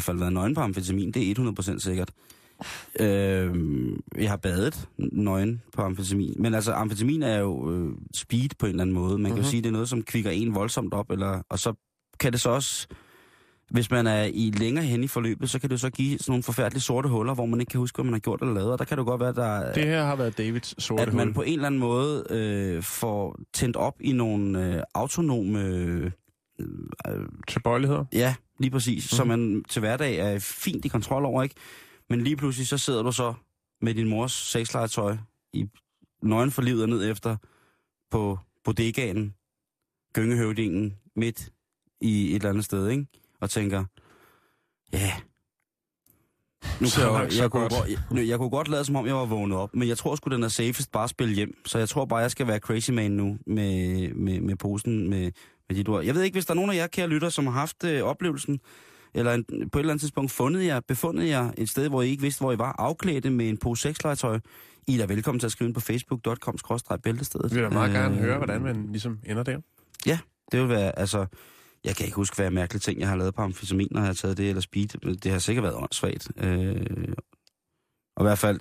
i hvert fald været nøgen på amfetamin, det er 100% sikkert. Jeg har badet nøgen på amfetamin, men altså amfetamin er jo speed på en eller anden måde. Man kan jo sige, det er noget, som kvikker en voldsomt op, eller, og så kan det så også, hvis man er i længere hen i forløbet, så kan det så give sådan nogle forfærdelige sorte huller, hvor man ikke kan huske, hvad man har gjort eller lavet, og der kan det godt være, der, det her har været Davids sorte hul. At man på en eller anden måde får tændt op i nogle autonome tilbøjeligheder. Ja, lige præcis, som man til hverdag er fint i kontrol over, ikke? Men lige pludselig, så sidder du så med din mors sexlegetøj i nøgen for livet og ned efter på bodegaen, gyngehøvdingen, midt i et eller andet sted, ikke? Og tænker, ja, nu så jeg, langt, jeg kunne godt lade, som om jeg var vågnet op, men jeg tror sgu, den er safest bare at spille hjem. Så jeg tror bare, jeg skal være crazy man nu med posen med dit ord. Jeg ved ikke, hvis der er nogen af jer, kære lytter, som har haft oplevelsen, eller på et eller andet tidspunkt befundet jer et sted, hvor I ikke vidste, hvor I var, afklædt med en pose sexlegetøj. I er da velkommen til at skrive ind på facebook.com/bæltestedet. Vi vil da meget gerne høre, hvordan man ligesom ender der. Ja, det vil være, altså, jeg kan ikke huske, hvad mærkelige ting, jeg har lavet på amfetamin, når jeg har taget det, eller speed. Det har sikkert været åndssvagt. Og i hvert fald,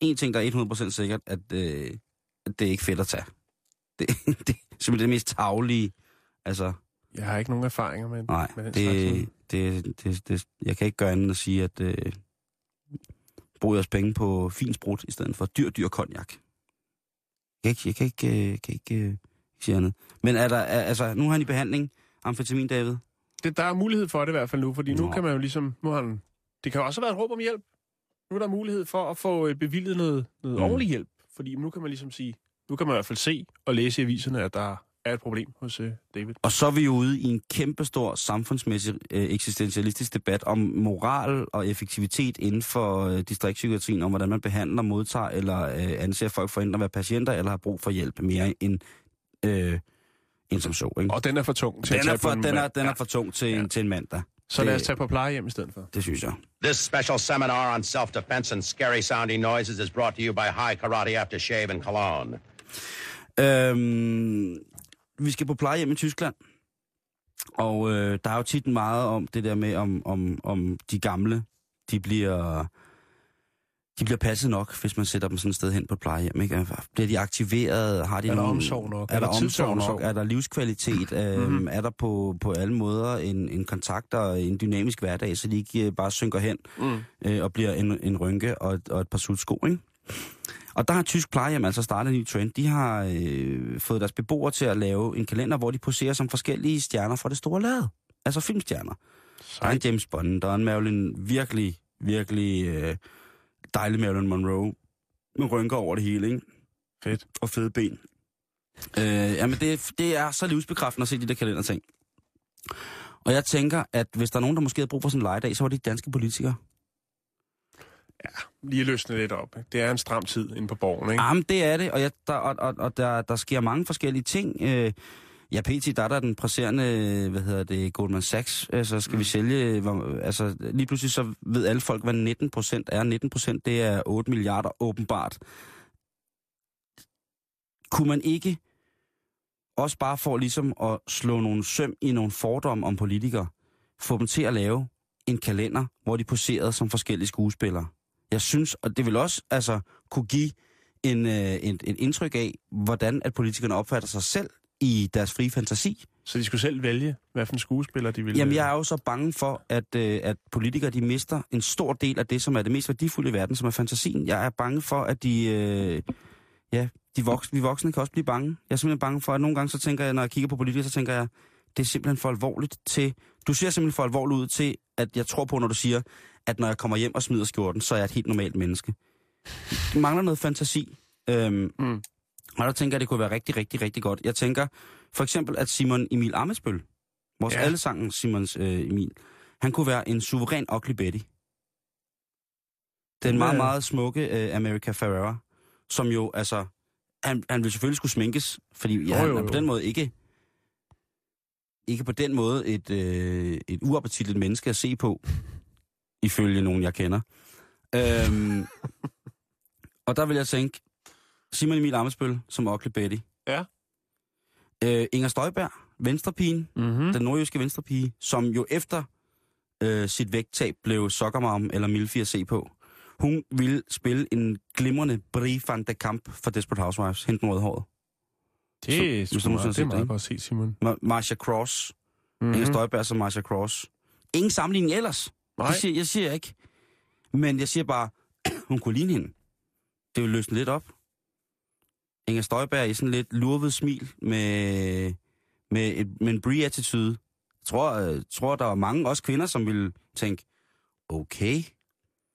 en ting, der er 100% sikkert, at det er ikke fedt at tage. Det er simpelthen det mest tarvelige, altså. Jeg har ikke nogen erfaringer med, nej, med den slags. Det, jeg kan ikke gøre andet end at sige, at brug jeres penge på fint sprut i stedet for dyr konjak. Jeg kan ikke sige andet. Men er der, altså, nu har han i behandling, amfetamin, David? Der er mulighed for det i hvert fald nu, fordi nu kan man jo ligesom, det kan også være et råb om hjælp. Nu er der mulighed for at få bevilget noget ordentlig hjælp, fordi nu kan man ligesom sige, nu kan man i hvert fald se og læse i aviserne, at der er et problem hos David. Og så er vi jo ude i en kæmpestor samfundsmæssig eksistentialistisk debat om moral og effektivitet inden for distriktspsykiatrien, om hvordan man behandler, modtager eller anser folk for enten at være patienter eller har brug for hjælp mere end som så. Ikke? Og den er for tung til en mandag. Så lad os tage på plejehjem i stedet for. Det synes jeg. This special seminar on self-defense and scary sounding noises is brought to you by High Karate After Shave and Cologne. Vi skal på plejehjem i Tyskland, og der er jo tit meget om det der med, om de gamle, de bliver passet nok, hvis man sætter dem sådan et sted hen på et plejehjem, ikke? Bliver de aktiveret? Har de er der omsorg nok? Er der omsorg nok? Er der livskvalitet? Er der på alle måder en kontakt og en dynamisk hverdag, så de ikke bare synker hen og bliver en rynke og et par sutsko, ikke? Og der har tysk plejehjem altså startet en ny trend. De har fået deres beboere til at lave en kalender, hvor de poserer som forskellige stjerner fra det store lærred. Altså filmstjerner. Sej. Der er en James Bond, der er en Marilyn, virkelig, virkelig dejlig Marilyn Monroe. Med rynker over det hele, ikke? Fedt. Og fede ben. Jamen, det er så livsbekræftende at se de der kalenderting. Og jeg tænker, at hvis der er nogen, der måske har brug for sådan en legedag, så var det danske politikere. Ja, lige løsne lidt op. Det er en stram tid inde på borgen, ikke? Jamen, det er det, og der sker mange forskellige ting. Ja, pt. Der er den presserende, Goldman Sachs, så skal vi sælge, altså lige pludselig så ved alle folk, hvad 19% er. 19%, det er 8 milliarder, åbenbart. Kunne man ikke også bare for ligesom at slå nogle søm i nogle fordomme om politikere, få dem til at lave en kalender, hvor de poserede som forskellige skuespillere? Jeg synes, og det vil også altså kunne give en indtryk af, hvordan at politikerne opfatter sig selv i deres frie fantasi. Så de skulle selv vælge, hvad for en skuespiller de ville? Jamen, jeg er jo så bange for, at politikere, de mister en stor del af det, som er det mest værdifulde i verden, som er fantasien. Jeg er bange for, at vi voksne kan også blive bange. Jeg er simpelthen bange for, at nogle gange, så tænker jeg, når jeg kigger på politikere, så tænker jeg, det er simpelthen for alvorligt til. Du ser simpelthen for alvorligt ud til, at jeg tror på, når du siger, at når jeg kommer hjem og smider skjorten, så er jeg et helt normalt menneske. Det mangler noget fantasi. Og der tænker jeg, det kunne være rigtig, rigtig, rigtig godt. Jeg tænker for eksempel, at Simon Emil Armesbøl, vores allesangen Simons Emil, han kunne være en suveræn ugly Betty. Den meget, meget smukke America Ferrera, som jo, altså, han ville selvfølgelig skulle sminkes, fordi han er på den måde ikke på den måde et uappetitligt menneske at se på, ifølge nogen, jeg kender. Og der vil jeg tænke, Simon Emil Amesbøl som Oakley Betty. Ja. Inger Støjberg, venstrepigen, den nordjyske venstrepige, som jo efter sit vægttab blev sockermam eller milfi at se på. Hun ville spille en glimrende Brie van de Kamp fra Desperate Housewives, hende den rødhåret. Det så, er meget, meget godt set, Simon. Marcia Cross. Mm-hmm. Inger Støjberg som Marcia Cross. Ingen sammenligning ellers. Jeg siger ikke. Men jeg siger bare, hun kunne ligne hende. Det vil løsne lidt op. Inger Støjberg i sådan lidt lurvet smil med en Brie-attitude. Jeg tror, der var mange, også kvinder, som ville tænke, okay,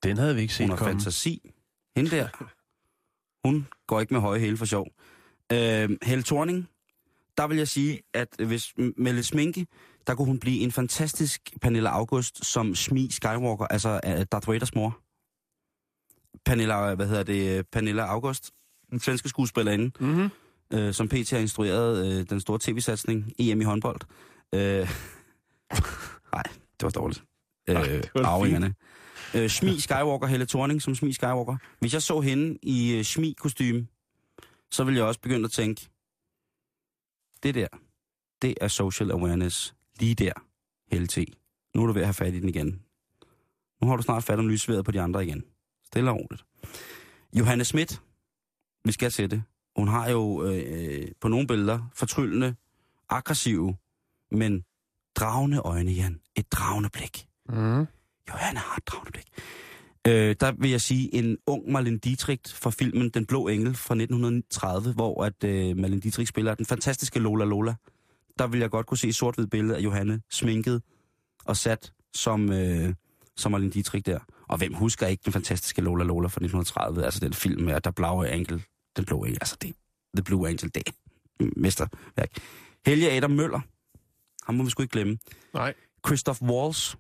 den havde vi ikke set komme. Hun har fantasi. Hende der. Hun går ikke med høje hæle for sjov. Helle Thorning, der vil jeg sige, at hvis med lidt sminke, der kunne hun blive en fantastisk Pernilla August som Shmi Skywalker, altså Darth Vaders mor. Pernilla August, den svenske skuespillerinde, mm-hmm. Som PT har instrueret den store tv-satsning, EM i håndbold. Nej, det var dårligt. Arvingerne. Shmi Skywalker, Helle Thorning som Shmi Skywalker. Hvis jeg så hende i Shmi-kostyme, så ville jeg også begynde at tænke, det der, det er social awareness. Lige der, Helle T. Nu er du ved at have fat i den igen. Nu har du snart fat om lysværet på de andre igen. Stille og roligt. Johanne Schmidt, vi skal se det. Hun har jo på nogle billeder fortryllende, aggressive, men dragende øjne, Jan. Et dragende blik. Mm. Johanne har et dragende blik. Der vil jeg sige en ung Marlene Dietrich fra filmen Den Blå Engel fra 1930, hvor at Marlene Dietrich spiller den fantastiske Lola Lola. Der vil jeg godt kunne se et sort-hvid billede af Johanne sminket og sat som Marlene Dietrich der. Og hvem husker ikke den fantastiske Lola Lola fra 1930? Altså den film med Der Blaue Engel, Den Blå Engel, altså det The Blue Angel, det mesterværk. Helge Adam Møller, ham må vi sgu ikke glemme. Nej. Christoph Waltz.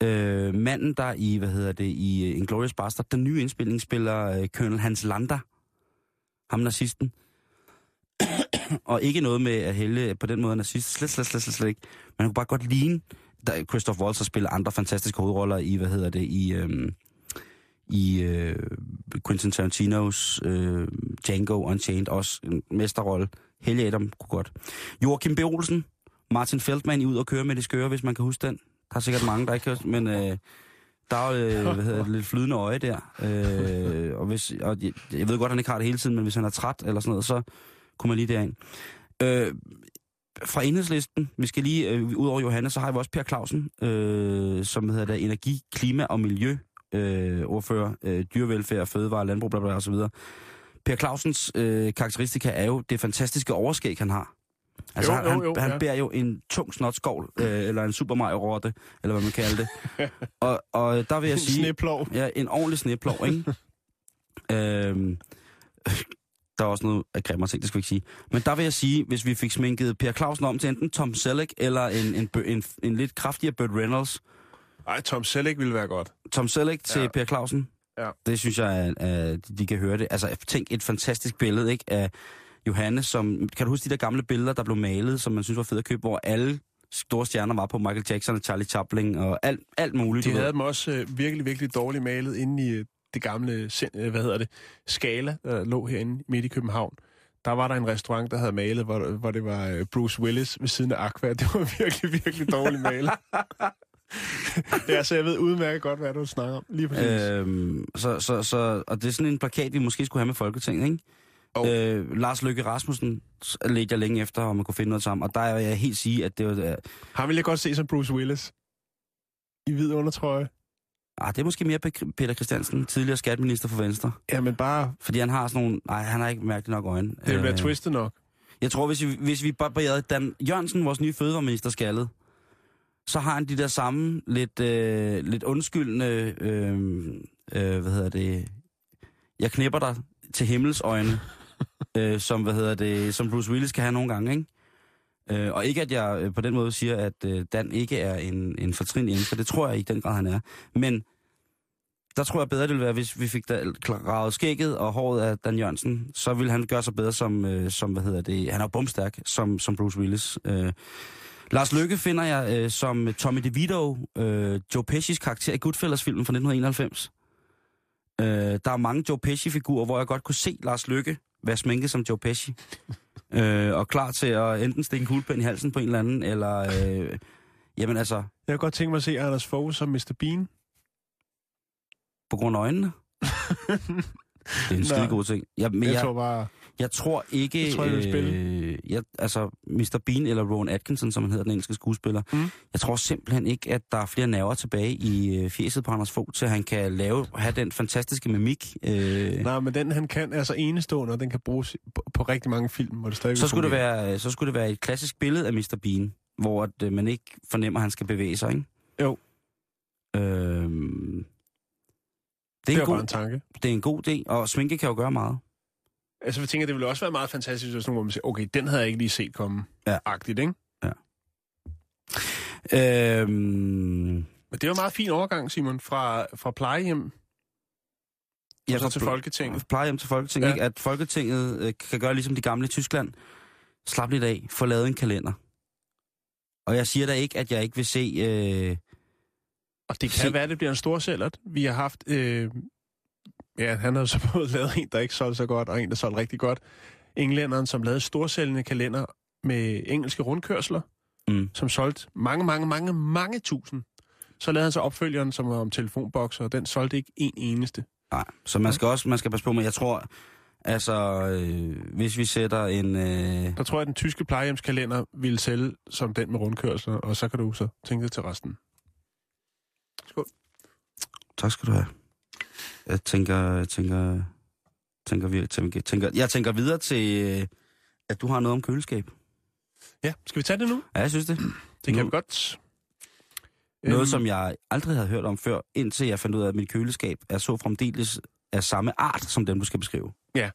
Manden, der i, i Inglourious Basterds, den nye indspilning, spiller Colonel Hans Landa, ham nazisten. Og ikke noget med at Helle på den måde nazist, slet ikke. Men han kunne bare godt ligne, der Christoph Waltz spiller andre fantastiske hovedroller i, Quentin Tarantinos Django Unchained, også en mesterrolle. Helle Adam kunne godt. Joachim Beolsen, Martin Feldman i Ud og køre med det skøre, hvis man kan huske den. Der er sikkert mange, der ikke kan, men der er jo lidt flydende øje der. Jeg ved godt, han ikke har det hele tiden, men hvis han er træt eller sådan noget, så kommer man lige derind. Fra Enhedslisten, vi skal lige, ud over Johanne, så har vi også Per Clausen, som energi, klima og miljø, ordfører, dyrevelfærd, fødevare, landbrug, bla bla og så videre. Per Clausens karakteristika er jo det fantastiske overskæg, han har. Altså han bærer jo en tung snotskål, eller en Super Mario-rotte, eller hvad man kalder det. og der vil jeg sige... En sneplov. Ja, en ordentlig sneplov, ikke? Der er også noget af grimmere ting, det skal vi ikke sige. Men der vil jeg sige, hvis vi fik sminket Per Clausen om til enten Tom Selleck, eller en lidt kraftigere Burt Reynolds. Ej, Tom Selleck ville være godt. Tom Selleck til Per Clausen? Ja. Det synes jeg, at de kan høre det. Altså, tænk et fantastisk billede, ikke? Af Johanne, som... Kan du huske de der gamle billeder, der blev malet, som man synes var fedt at købe, hvor alle store stjerner var på, Michael Jackson og Charlie Chaplin og alt muligt. De havde dem også virkelig, virkelig dårligt malet inde i det gamle Skala, der lå herinde midt i København. Der var der en restaurant, der havde malet, hvor det var Bruce Willis ved siden af Aqua. Det var virkelig, virkelig dårligt malet. Ja, så jeg ved udmærket godt, hvad du snakker om. Lige præcis. Og det er sådan en plakat, vi måske skulle have med Folketinget, ikke? Lars Lykke Rasmussen ledte jeg længe efter, om man kunne finde noget sammen. Og der er jeg helt sige, at det var... Han ville jeg godt se som Bruce Willis. I hvid undertrøje. Det er måske mere Peter Christiansen, tidligere skatminister for Venstre. Ja, men bare... Fordi han har sådan nogle... Nej, han har ikke mærket nok øjne. Det vil være twistet nok. Jeg tror, hvis vi bare bærede Dan Jørgensen, vores nye fødevareminister, skaldet, så har han de der samme lidt undskyldende... Jeg knipper dig til himmelsøjne, som som Bruce Willis kan have nogle gange, ikke? Og ikke at jeg på den måde siger, at Dan ikke er en fortrin inden, for det tror jeg ikke den grad han er. Men der tror jeg bedre det ville være, hvis vi fik ravet skægget og håret af Dan Jørgensen, så ville han gøre sig bedre som han er bumstærk som Bruce Willis. Lars Løkke finder jeg som Tommy DeVito, Joe Pesci's karakter i Goodfellas-filmen fra 1991. Der er mange Joe Pesci-figurer, hvor jeg godt kunne se Lars Lykke være sminket som Joe Pesci. Og klar til at enten stikke en kuglepen i halsen på en eller anden, eller Jamen altså... Jeg kunne godt tænke mig at se Anders Fogh som Mr. Bean. På grund af øjnene? Det er en skide god ting. Jeg tror ikke... Altså, Mr. Bean eller Rowan Atkinson, som han hedder, den engelske skuespiller. Mm. Jeg tror simpelthen ikke, at der er flere nerver tilbage i fjeset på Anders Fogh, til han kan have den fantastiske mimik. Nej, men den han kan er så enestående, og den kan bruges på rigtig mange film. Hvor det stadig så skulle det være et klassisk billede af Mr. Bean, hvor at, man ikke fornemmer, at han skal bevæge sig, ikke? Jo. Det er en god idé, og sminke kan jo gøre meget. Altså, jeg tænker, det ville også være meget fantastisk, hvis nogen, hvor man siger, okay, den havde jeg ikke lige set komme. Ja. Agtigt, ikke? Ja. Men det var en meget fin overgang, Simon, fra plejehjem til Folketinget. Plejehjem til Folketinget, ja. Ikke? At Folketinget kan gøre ligesom de gamle i Tyskland. Slap lidt af, få lavet en kalender. Og jeg siger da ikke, at jeg ikke vil se... Og det kan være, at det bliver en stor sælgert. Vi har haft... han havde så både lavet en, der ikke solgte så godt, og en, der solgte rigtig godt. Englænderen, som lavede storsælgende kalender med engelske rundkørsler, som solgte mange tusind. Så lavede han så opfølgeren, som var om telefonbokser, og den solgte ikke en eneste. Nej, så man skal også passe på, men jeg tror... Altså, hvis vi sætter en... Der tror jeg, at den tyske plejehjemskalender ville sælge som den med rundkørsler, og så kan du så tænke dig til resten. Skål. Tak skal du have. Jeg tænker videre til, at du har noget om køleskab. Ja, skal vi tage det nu? Ja, jeg synes det. Det kan vi godt. Noget, som jeg aldrig havde hørt om før, indtil jeg fandt ud af, at mit køleskab er så fremdeles af samme art, som den, du skal beskrive. Ja,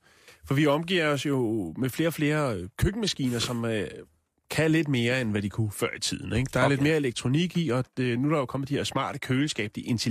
for vi omgiver os jo med flere og flere køkkenmaskiner, som kan lidt mere, end hvad de kunne før i tiden. Ikke? Der er lidt mere elektronik i, og nu er der jo kommet de her smarte køleskaber, de intelligente.